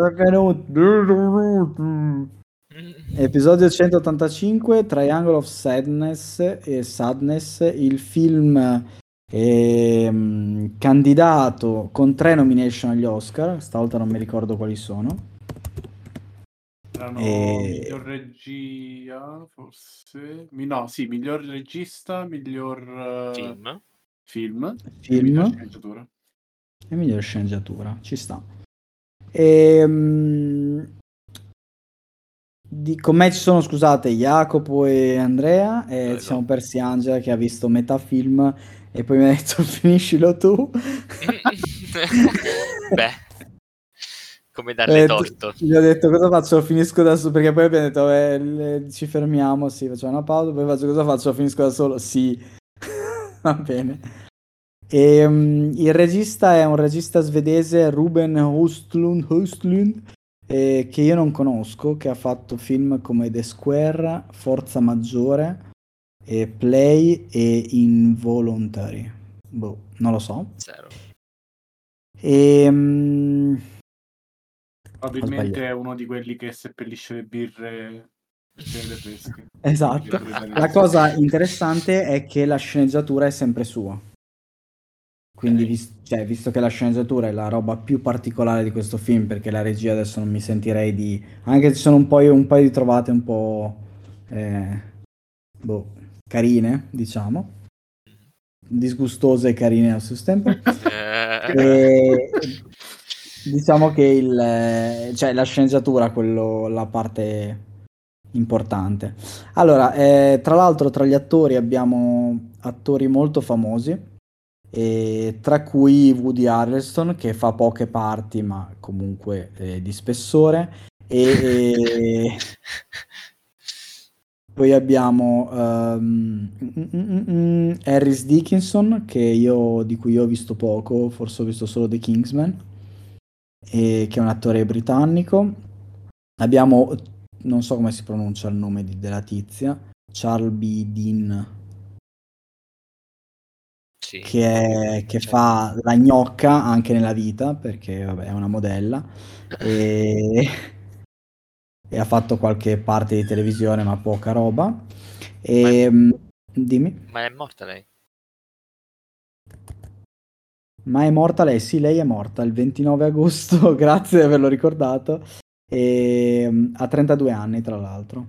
Benvenuti. Episodio 185, Triangle of Sadness e Sadness, il film è candidato con 3 nomination agli Oscar, stavolta non mi ricordo quali sono. Erano miglior regia, forse. Miglior regista, miglior film. E miglior sceneggiatura. Ci sta. Con me ci sono, scusate, Jacopo e Andrea. E ci siamo persi Angela, che ha visto metà film e poi mi ha detto finiscilo tu. Beh, come darle torto. Gli ho detto cosa faccio, lo finisco da solo, perché poi abbiamo detto ci fermiamo, sì, facciamo una pausa, poi faccio cosa faccio, lo finisco da solo, sì. Va bene. E, il regista è un regista svedese, Ruben Östlund, che io non conosco, che ha fatto film come The Square, Forza Maggiore, Play e Involuntary. Boh, non lo so. Zero. E... probabilmente è uno di quelli che seppellisce le birre delle pesche. Esatto. La cosa interessante è che la sceneggiatura è sempre sua. Quindi, visto che la sceneggiatura è la roba più particolare di questo film, perché la regia adesso non mi sentirei di... Anche se ci sono un paio di trovate un po' carine, diciamo. Disgustose e carine allo stesso tempo. Diciamo che la sceneggiatura, la parte importante. Allora, tra l'altro tra gli attori abbiamo attori molto famosi, tra cui Woody Harrelson, che fa poche parti ma comunque di spessore, e poi abbiamo Harris Dickinson, di cui io ho visto poco, forse ho visto solo The Kingsman, che è un attore britannico. Abbiamo, non so come si pronuncia il nome della tizia, Charlbi Dean, sì, che fa la gnocca anche nella vita, perché vabbè, è una modella e ha fatto qualche parte di televisione ma poca roba. Dimmi. Ma è morta lei? Ma è morta lei, sì, lei è morta il 29 agosto, grazie di averlo ricordato, ha 32 anni tra l'altro,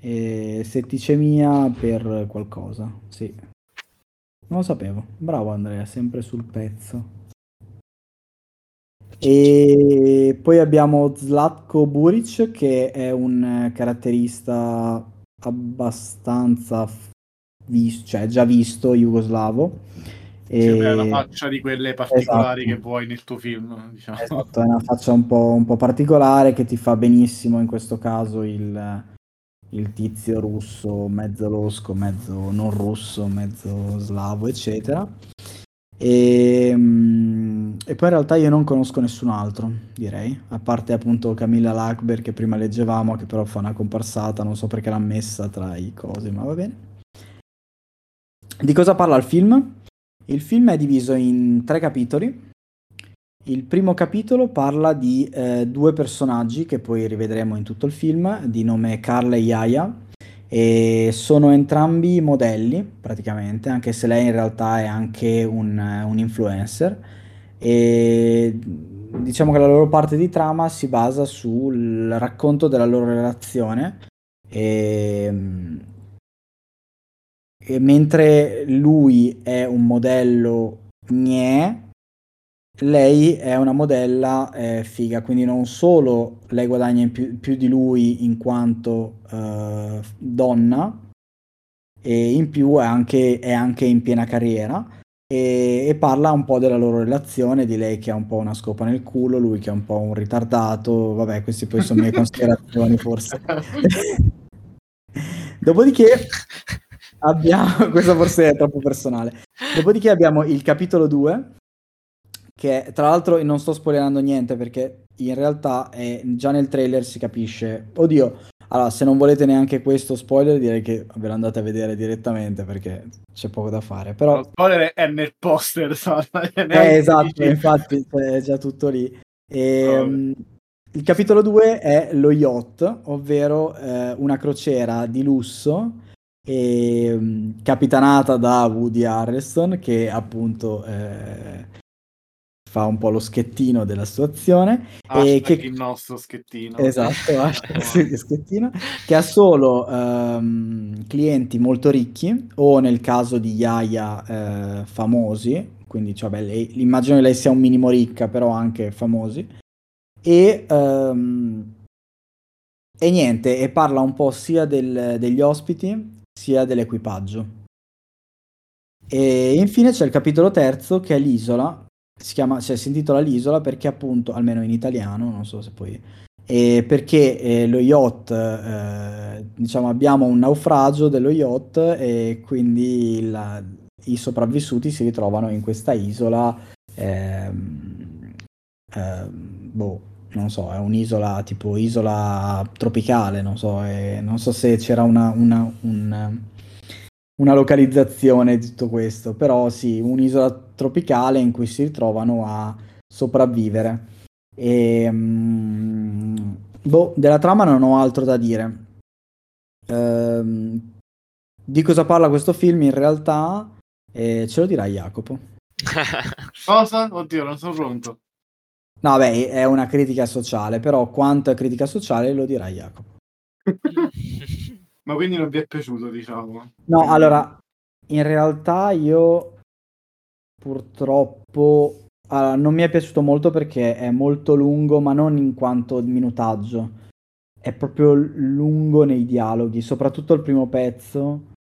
setticemia per qualcosa, sì, non lo sapevo, bravo Andrea, sempre sul pezzo. E poi abbiamo Zlatko Buric, che è un caratterista abbastanza già visto, jugoslavo. È una faccia di quelle particolari, esatto, che vuoi nel tuo film, diciamo. Esatto, è una faccia un po' particolare, che ti fa benissimo in questo caso il tizio russo, mezzo losco, mezzo non russo, mezzo slavo, eccetera. E poi in realtà io non conosco nessun altro, direi, a parte appunto Camilla Lackberg, che prima leggevamo, che però fa una comparsata, non so perché l'ha messa tra i cosi, ma va bene. Di cosa parla il film? Il film è diviso in 3 capitoli. Il primo capitolo parla di 2 personaggi che poi rivedremo in tutto il film, di nome Carla e Yaya, e sono entrambi modelli praticamente, anche se lei in realtà è anche un influencer, e diciamo che la loro parte di trama si basa sul racconto della loro relazione, e mentre lui è un modello gnè, lei è una modella figa, quindi non solo lei guadagna più di lui in quanto donna, e in più è anche in piena carriera, e parla un po' della loro relazione, di lei che ha un po' una scopa nel culo, lui che è un po' un ritardato, vabbè, queste poi sono mie considerazioni forse. Dopodiché abbiamo, questo forse è troppo personale. Dopodiché abbiamo il capitolo 2, che tra l'altro non sto spoilerando niente, perché in realtà già nel trailer si capisce. Oddio, allora, se non volete neanche questo spoiler, direi che ve lo andate a vedere direttamente, perché c'è poco da fare. Però lo spoiler è nel poster, esatto, infatti è già tutto lì. Il capitolo 2 è lo yacht, ovvero una crociera di lusso e, capitanata da Woody Harrelson, che appunto fa un po' lo schettino della situazione. E che... il nostro schettino. Esatto, schettino, che ha solo clienti molto ricchi o, nel caso di Yaya, famosi. Quindi cioè, beh, lei, immagino che lei sia un minimo ricca, però anche famosi. E niente, e parla un po' sia degli ospiti sia dell'equipaggio. E infine c'è il capitolo terzo, che è l'isola. Si intitola l'isola perché, appunto, almeno in italiano, non so se poi, perché lo yacht, diciamo, abbiamo un naufragio dello yacht e quindi i sopravvissuti si ritrovano in questa isola, non so, è un'isola tipo isola tropicale, non so, non so se c'era una localizzazione di tutto questo, però sì, un'isola tropicale in cui si ritrovano a sopravvivere. E, della trama non ho altro da dire. Di cosa parla questo film in realtà? Ce lo dirà Jacopo. Cosa? Oddio, non sono pronto. No, beh, è una critica sociale, però quanto è critica sociale lo dirà Jacopo. Ma quindi non vi è piaciuto, diciamo? No, allora, in realtà io purtroppo non mi è piaciuto molto perché è molto lungo, ma non in quanto minutaggio. È proprio lungo nei dialoghi, soprattutto il primo pezzo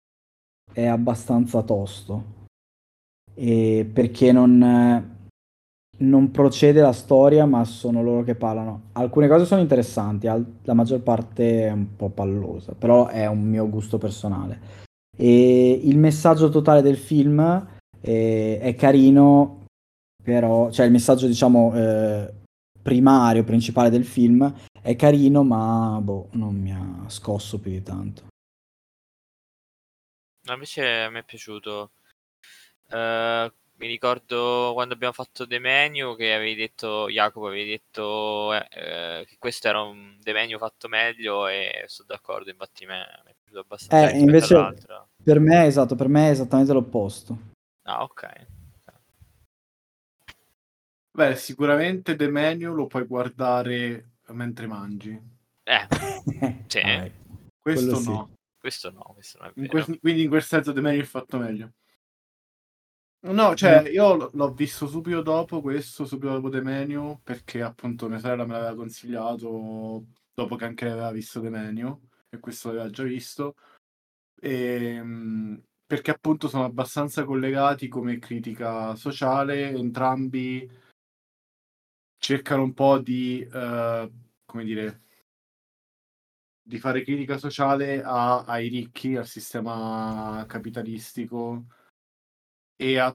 è abbastanza tosto. E perché non procede la storia, ma sono loro che parlano. Alcune cose sono interessanti, la maggior parte è un po' pallosa, però è un mio gusto personale. E il messaggio totale del film è carino, però, cioè il messaggio, diciamo, primario, principale del film è carino, ma non mi ha scosso più di tanto. Invece a me è piaciuto. Mi ricordo quando abbiamo fatto The Menu che avevi detto, Jacopo, che questo era un The Menu fatto meglio, e sono d'accordo, infatti mi è piaciuto abbastanza. Invece all'altro. Per me è esattamente l'opposto. Ah, ok. Beh, sicuramente The Menu lo puoi guardare mentre mangi. Sì. Questo sì. No. Questo non è vero. Quindi in quel senso The Menu è fatto meglio. No, cioè io l'ho visto subito dopo questo, subito dopo The Menu, perché appunto mia sorella me l'aveva consigliato dopo che anche lei aveva visto The Menu, e questo l'aveva già visto, e perché appunto sono abbastanza collegati come critica sociale, entrambi cercano un po' di, come dire, di fare critica sociale ai ricchi, al sistema capitalistico e a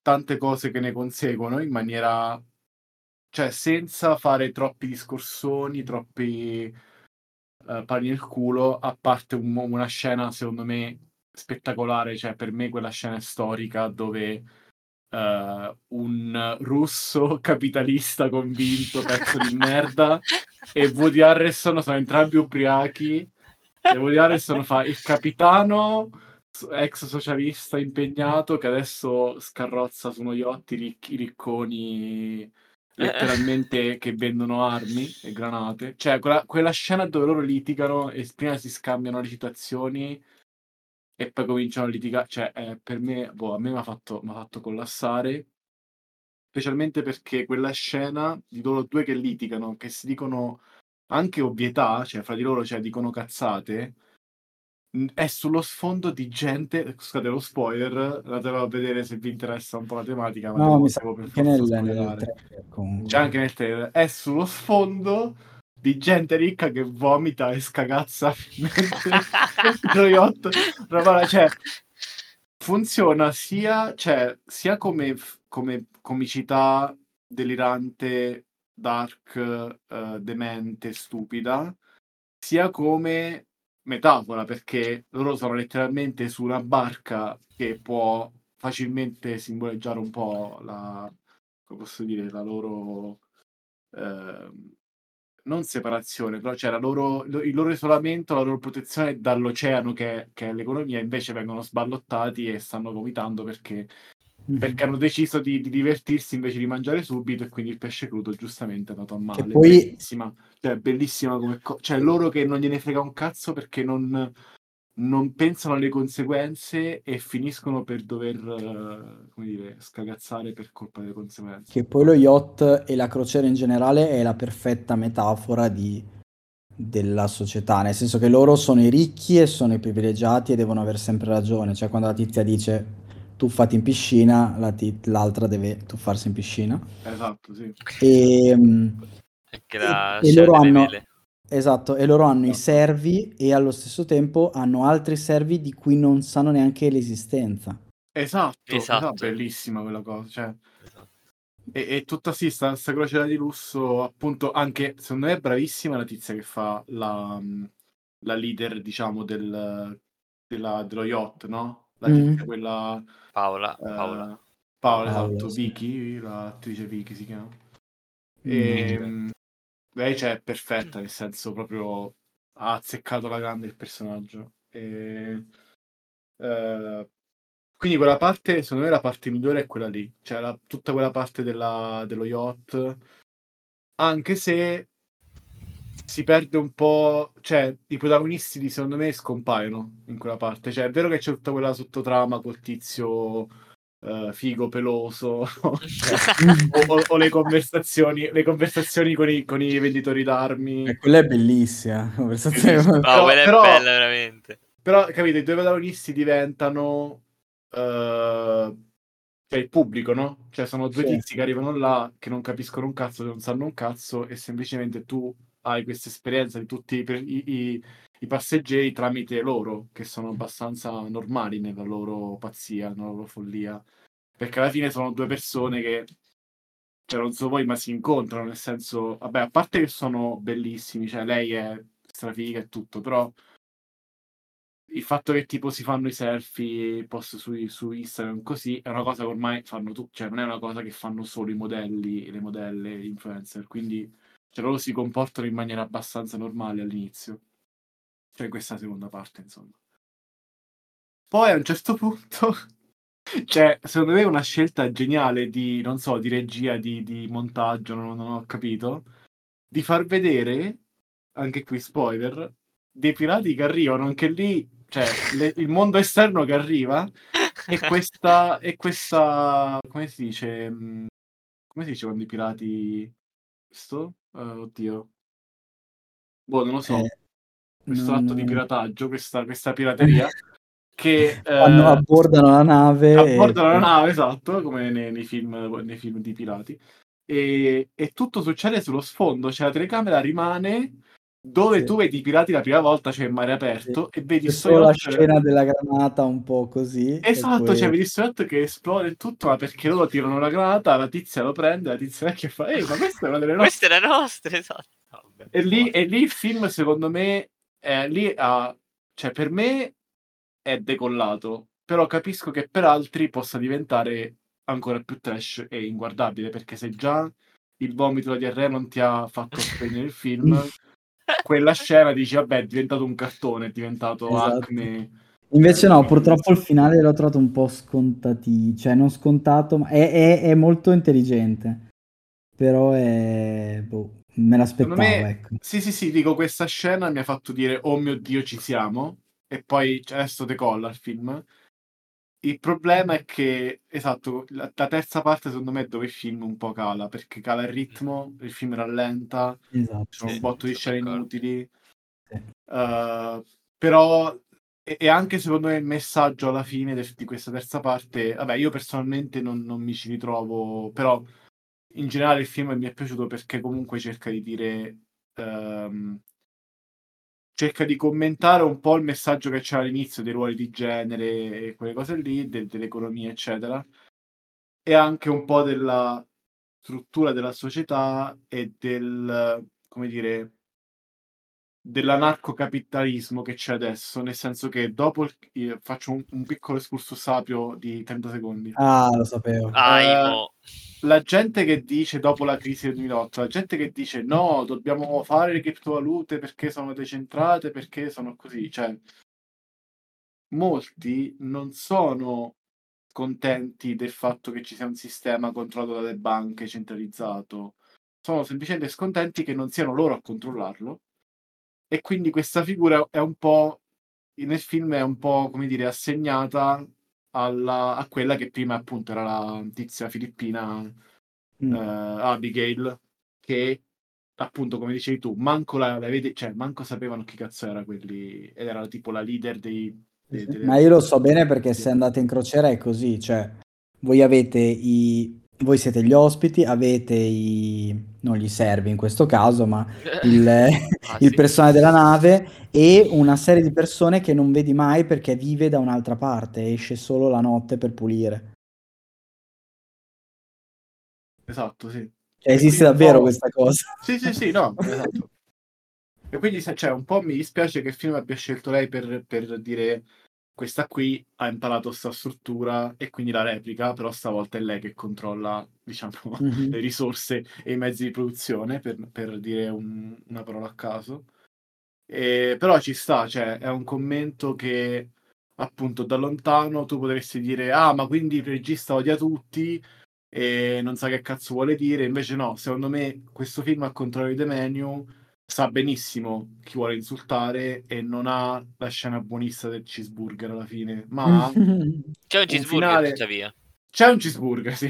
tante cose che ne conseguono, in maniera, cioè, senza fare troppi discorsoni, troppi pali nel culo, a parte una scena secondo me spettacolare, cioè per me quella scena è storica dove un russo capitalista convinto, pezzo di merda, e Woody Harrelson sono entrambi ubriachi, e Woody Harrelson fa il capitano ex socialista impegnato che adesso scarrozza su uno yacht ricconi letteralmente che vendono armi e granate. Cioè quella scena dove loro litigano e prima si scambiano le citazioni e poi cominciano a litigare, cioè per me, a me mi ha fatto collassare, specialmente perché quella scena di loro due che litigano, che si dicono anche ovvietà, cioè fra di loro, cioè dicono cazzate, è sullo sfondo di gente, scusate lo spoiler, andatelo a vedere se vi interessa un po' la tematica, ma no, mi sa che nel trailer, comunque. C'è anche nel trailer, è sullo sfondo di gente ricca che vomita e scagazza cioè funziona sia come comicità delirante, dark, demente, stupida, sia come metafora, perché loro sono letteralmente su una barca che può facilmente simboleggiare un po' la, come posso dire, la loro non separazione, però c'era il loro isolamento, la loro protezione dall'oceano che è l'economia, invece vengono sballottati e stanno vomitando perché hanno deciso di divertirsi invece di mangiare subito, e quindi il pesce crudo giustamente è andato a male. Poi... bellissima come cioè loro che non gliene frega un cazzo perché non pensano alle conseguenze e finiscono per dover, come dire, scagazzare per colpa delle conseguenze. Che poi lo yacht e la crociera in generale è la perfetta metafora della società, nel senso che loro sono i ricchi e sono i privilegiati e devono aver sempre ragione. Cioè quando la tizia dice tuffati in piscina, l'altra deve tuffarsi in piscina. Esatto, sì. E loro hanno... Esatto, e loro hanno i servi e allo stesso tempo hanno altri servi di cui non sanno neanche l'esistenza. Esatto. Bellissima quella cosa, cioè. Esatto. E tutta sta crociera di lusso, appunto, anche secondo me è bravissima la tizia che fa la leader, diciamo, dello yacht, no? La tizia, quella... Paola, esatto, sì. Vicky, l'attrice Vicky si chiama. Lei è perfetta, nel senso proprio ha azzeccato alla grande il personaggio. Quindi quella parte, secondo me la parte migliore è quella lì, cioè tutta quella parte dello yacht, anche se si perde un po', cioè i protagonisti secondo me scompaiono in quella parte, cioè è vero che c'è tutta quella sottotrama col tizio... figo peloso o le conversazioni con i venditori d'armi, quella è bellissima conversazione. Quella è bella veramente, però capite, i due protagonisti diventano cioè il pubblico, no? Cioè sono due tizi che arrivano là che non capiscono un cazzo, che non sanno un cazzo, e semplicemente tu hai questa esperienza di tutti i passeggeri tramite loro, che sono abbastanza normali nella loro pazzia, nella loro follia, perché alla fine sono due persone che, cioè non so voi, ma si incontrano, nel senso, vabbè, a parte che sono bellissimi, cioè lei è strafiga e tutto, però il fatto che tipo si fanno i selfie post su Instagram così è una cosa che ormai fanno tutti, cioè non è una cosa che fanno solo i modelli e le modelle influencer, quindi cioè loro si comportano in maniera abbastanza normale all'inizio, cioè questa seconda parte, insomma. Poi a un certo punto cioè secondo me una scelta geniale di, non so, di regia, di montaggio, non ho capito, di far vedere, anche qui spoiler, dei pirati che arrivano, anche lì, cioè il mondo esterno che arriva, e questa come si dice quando i pirati non lo so, questo atto di pirataggio, questa pirateria che abbordano la nave, esatto, come nei film di pirati, e tutto succede sullo sfondo, cioè la telecamera rimane dove tu vedi i pirati la prima volta, cioè in mare aperto, e vedi solo la scena della granata un po' così, esatto, poi... cioè vedi solo che esplode tutto, ma perché loro tirano la granata, la tizia lo prende, la tizia che fa ma questa è una delle nostre, esatto. E lì il film, secondo me, cioè per me è decollato, però capisco che per altri possa diventare ancora più trash e inguardabile, perché se già il vomito da diarrea non ti ha fatto spegnere il film, quella scena dici vabbè, è diventato un cartone, è diventato acne. Invece no, purtroppo il finale l'ho trovato un po' scontatino, cioè non scontato, ma è molto intelligente, però è me l'aspettavo, ecco. Sì, dico, questa scena mi ha fatto dire oh mio Dio, ci siamo, e poi adesso decolla il film. Il problema è che, esatto, la terza parte secondo me è dove il film un po' cala, perché cala il ritmo, il film rallenta, esatto, c'è un botto di scene inutili, però e anche secondo me il messaggio alla fine di questa terza parte, vabbè, io personalmente non mi ci ritrovo, però in generale il film mi è piaciuto perché comunque cerca di dire... cerca di commentare un po' il messaggio che c'era all'inizio dei ruoli di genere e quelle cose lì, dell'economia eccetera, e anche un po' della struttura della società e del, come dire, dell'anarcocapitalismo che c'è adesso, nel senso che dopo faccio un piccolo escursus sapio di 30 secondi. Ah, lo sapevo. La gente che dice, dopo la crisi del 2008, la gente che dice no, dobbiamo fare le criptovalute perché sono decentrate, perché sono così, cioè molti non sono contenti del fatto che ci sia un sistema controllato dalle banche, centralizzato, sono semplicemente scontenti che non siano loro a controllarlo. E quindi questa figura è un po', nel film è un po', come dire, assegnata a quella che prima appunto era la tizia filippina, Abigail, che appunto, come dicevi tu, manco la vede, cioè manco sapevano chi cazzo era quelli, ed era tipo la leader dei ma io lo so bene perché se andate in crociera è così, cioè voi siete gli ospiti, avete non gli servi in questo caso, ma il personale della nave e una serie di persone che non vedi mai perché vive da un'altra parte, esce solo la notte per pulire. Esatto, sì. Cioè, esiste davvero questa cosa. Sì, no, esatto. E quindi cioè, un po' mi dispiace che il film abbia scelto lei per dire... Questa qui ha imparato sta struttura e quindi la replica, però stavolta è lei che controlla, diciamo, le risorse e i mezzi di produzione, per dire una parola a caso. Però ci sta, cioè, è un commento che, appunto, da lontano tu potresti dire «Ah, ma quindi il regista odia tutti e non sa che cazzo vuole dire». Invece no, secondo me questo film, al contrario di The Menu, sa benissimo chi vuole insultare e non ha la scena buonista del cheeseburger alla fine, ma c'è un cheeseburger finale... tuttavia c'è un cheeseburger, sì,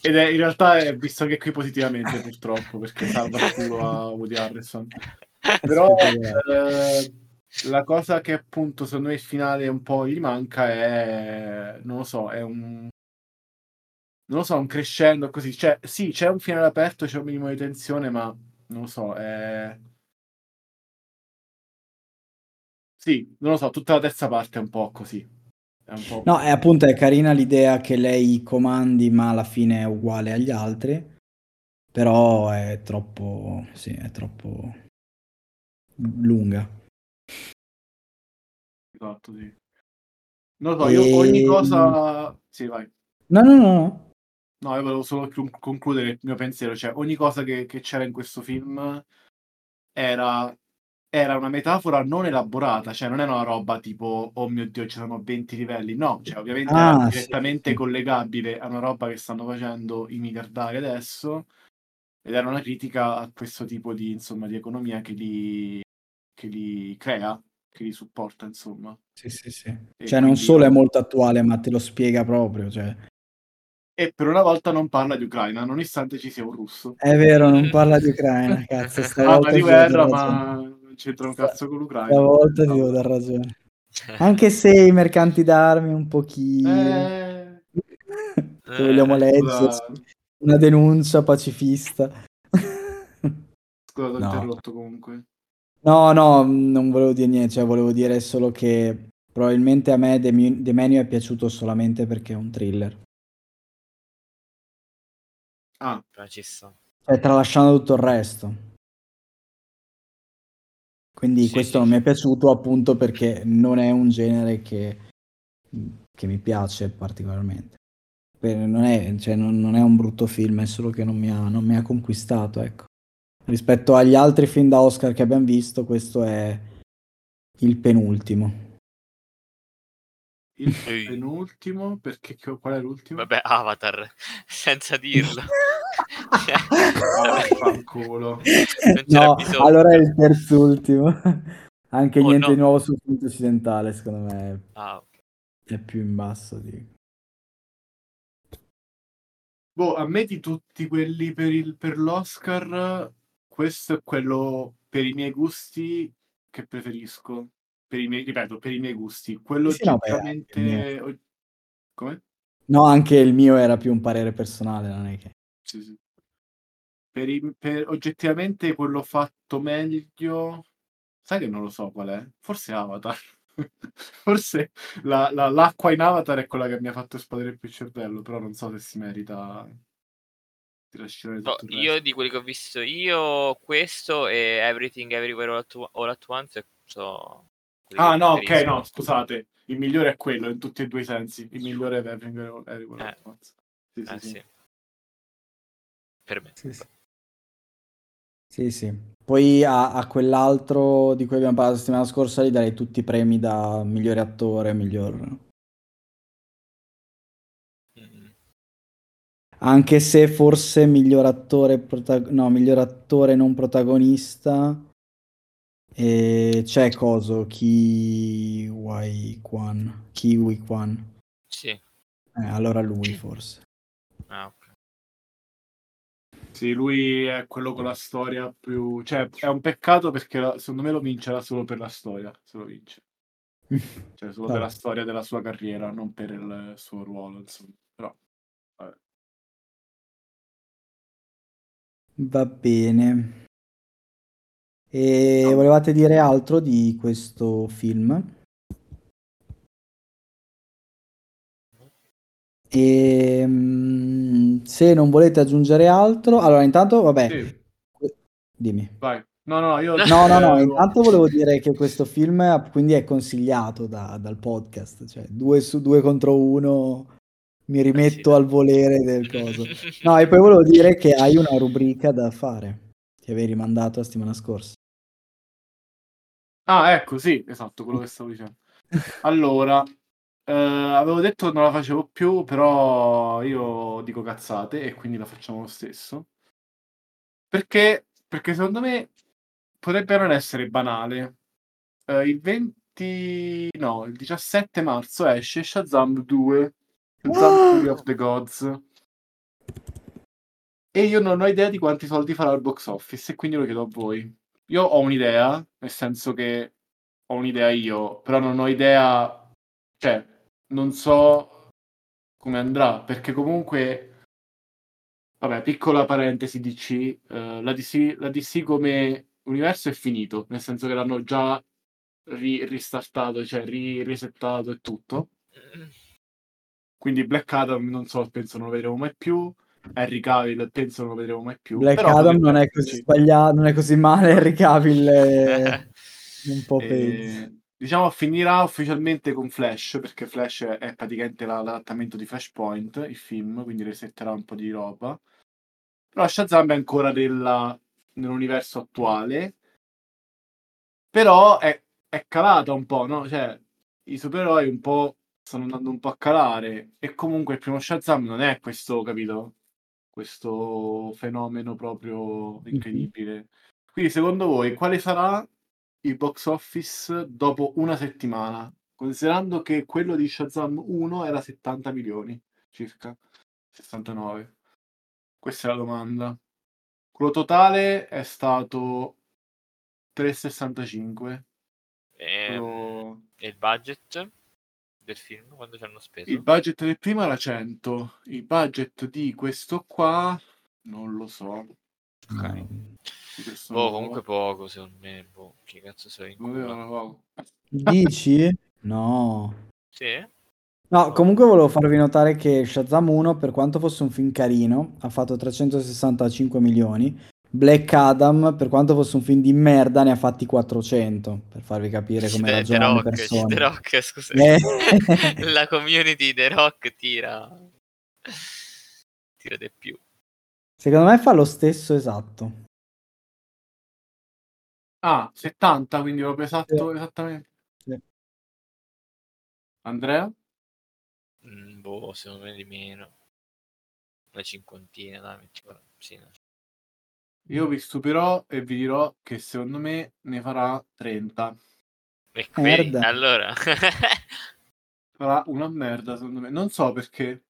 ed è in realtà è visto anche qui positivamente purtroppo, perché salva il culo a Woody Harrelson. Però la cosa che appunto secondo me il finale un po' gli manca è, non lo so, è un, non lo so, un crescendo così, cioè sì, c'è un finale aperto, c'è un minimo di tensione, ma non lo so, sì, non lo so, tutta la terza parte è un po' così. È un po'... No, è appunto, è carina l'idea che lei comandi, ma alla fine è uguale agli altri. Però è troppo, sì, è troppo lunga. Esatto, sì. Non lo so, io ogni cosa... Sì, vai. No. No, io volevo solo concludere il mio pensiero, cioè ogni cosa che c'era in questo film era una metafora non elaborata, cioè non è una roba tipo oh mio Dio ci sono 20 livelli, no, cioè ovviamente era direttamente collegabile a una roba che stanno facendo i miliardari adesso, ed era una critica a questo tipo di, insomma, di economia che li crea, che li supporta, insomma. Sì. E cioè quindi... non solo è molto attuale, ma te lo spiega proprio, cioè... E per una volta non parla di Ucraina, nonostante ci sia un russo. È vero, non parla di Ucraina, cazzo. Parla di guerra, ma non c'entra un cazzo con l'Ucraina. Stavolta ti devo dar ragione. Anche se i mercanti d'armi un pochino... vogliamo leggere. Una denuncia pacifista. Scusa, t'ho interrotto comunque. No, non volevo dire niente. Cioè, volevo dire solo che probabilmente a me The Menu è piaciuto solamente perché è un thriller. Ah, ci sta. Tralasciando tutto il resto. Quindi sì, questo non mi è piaciuto appunto perché non è un genere che mi piace particolarmente. Non è un brutto film, è solo che non mi ha conquistato, ecco. Rispetto agli altri film da Oscar che abbiamo visto, questo è il penultimo. Il penultimo, perché qual è l'ultimo? Vabbè, Avatar, senza dirlo. Fanculo. No, allora è il terzultimo. Anche niente di nuovo sul punto occidentale, secondo me. Ah, okay. È più in basso di... Boh, a me di tutti quelli per l'Oscar, questo è quello per i miei gusti che preferisco. Per i miei gusti, quello sì, certamente... No, come? No, anche il mio era più un parere personale, non è che... Sì. Per oggettivamente quello fatto meglio... Sai che non lo so qual è? Forse Avatar. Forse l'acqua in Avatar è quella che mi ha fatto esplodere più il cervello, però non so se si merita No, io di quelli che ho visto io, questo e Everything Everywhere All At Once so, ah no, ok, no, scusate, il migliore è quello in tutti e due i sensi, il migliore è Everything Everywhere All At Once. Sì, sì, sì. Per me sì, sì. Sì, sì. Poi a quell'altro di cui abbiamo parlato la settimana scorsa gli darei tutti i premi da migliore attore, miglior... Anche se forse miglior attore, no, miglior attore non protagonista, c'è coso, Ke Huy Quan. Sì. Allora lui forse. Ah, ok. Sì, lui è quello con la storia più... Cioè, è un peccato perché secondo me lo vincerà solo per la storia, se lo vince. Cioè, solo per la storia della sua carriera, non per il suo ruolo, insomma. Però... Va bene. E no, volevate dire altro di questo film? E se non volete aggiungere altro, allora intanto vabbè. Sì. Dimmi. Vai. No, io No, intanto volevo dire che questo film quindi è consigliato dal podcast, cioè 2 contro 1. Mi rimetto al volere del coso. No, e poi volevo dire che hai una rubrica da fare. Ti avevi rimandato la settimana scorsa. Ah, ecco, sì, esatto, quello che stavo dicendo. Allora, avevo detto che non la facevo più, però io dico cazzate e quindi la facciamo lo stesso. Perché secondo me potrebbe non essere banale. Il 17 marzo esce Shazam 2. Shazam Fury of the Gods, e io non ho idea di quanti soldi farà il box office e quindi lo chiedo a voi. Io ho un'idea, nel senso che ho un'idea io, però non ho idea, cioè non so come andrà, perché comunque, vabbè, piccola parentesi DC, la DC come universo è finito, nel senso che l'hanno già ristartato, cioè risettato e tutto. Quindi Black Adam, non so, penso non lo vedremo mai più. Harry Cavill, penso non lo vedremo mai più. Black Adam non è così sbagliato, non è così male. Harry Cavill è un po' peggio. Diciamo finirà ufficialmente con Flash, perché Flash è praticamente l'adattamento di Flashpoint, il film, quindi resetterà un po' di roba. Però Shazam è ancora nell'universo attuale, però è calata un po', no? Cioè, i supereroi un po' stanno andando un po' a calare e comunque il primo Shazam non è questo, capito? Questo fenomeno proprio incredibile. Quindi secondo voi quale sarà il box office dopo una settimana? Considerando che quello di Shazam 1 era 70 milioni, circa 69. Questa è la domanda. Quello totale è stato 3,65. E il budget? Del film, quando ci hanno speso? Il budget del primo era 100, il budget di questo qua non lo so. Ok. Comunque poco, secondo me. Che cazzo sei? Dici? No. Sì? No, comunque volevo farvi notare che Shazam 1, per quanto fosse un film carino, ha fatto 365 milioni. Black Adam, per quanto fosse un film di merda, ne ha fatti 400, per farvi capire come ragionano le persone. The Rock, scusa. La community The Rock tira di più. Secondo me fa lo stesso esatto. Ah, 70, quindi proprio esatto, sì. Esattamente. Sì. Andrea? Secondo me di meno. Una cinquantina, dai, sì, no. Io vi stupirò e vi dirò che secondo me ne farà 30. E quindi, allora. Farà una merda, secondo me. Non so perché.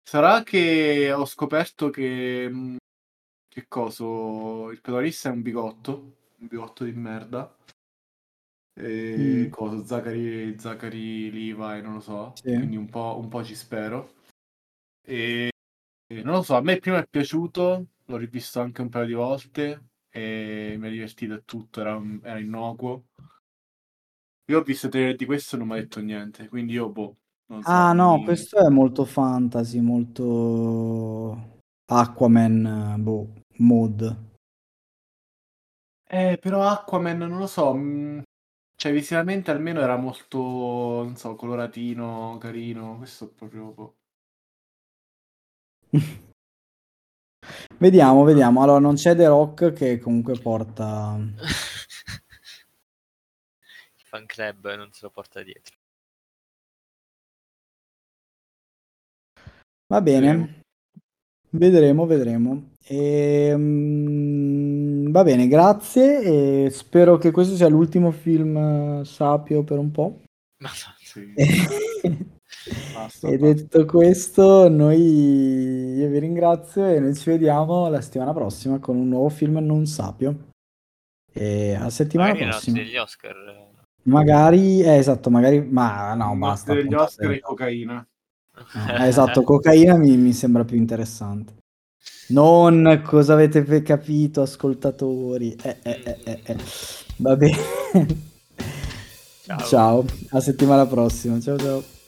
Sarà che ho scoperto che coso, il protagonista è un bigotto di merda. E coso, Zachary Levi, non lo so. Sì. Quindi un po' ci spero. E non lo so, a me prima è piaciuto. L'ho rivisto anche un paio di volte e mi ha divertito e tutto, era innocuo. Io ho visto trailer di questo e non mi ha detto niente, quindi io non so. Ah no, questo è molto fantasy, molto Aquaman, boh, mod. Però Aquaman, non lo so, cioè visivamente almeno era molto, non so, coloratino, carino, questo proprio... Boh. Vediamo, allora non c'è The Rock che comunque porta... Il fan club non se lo porta dietro. Va bene, vedremo. Va bene, grazie, e spero che questo sia l'ultimo film sapio per un po'. Sì. Basta. Detto questo, io vi ringrazio e noi ci vediamo la settimana prossima con un nuovo film non sapio. E a settimana prossima. Degli Oscar. Magari, esatto, magari, ma no, basta. Degli Oscar e cocaina. Esatto, cocaina mi sembra più interessante. Non cosa avete capito, ascoltatori. Va bene. Ciao, a settimana prossima. Ciao.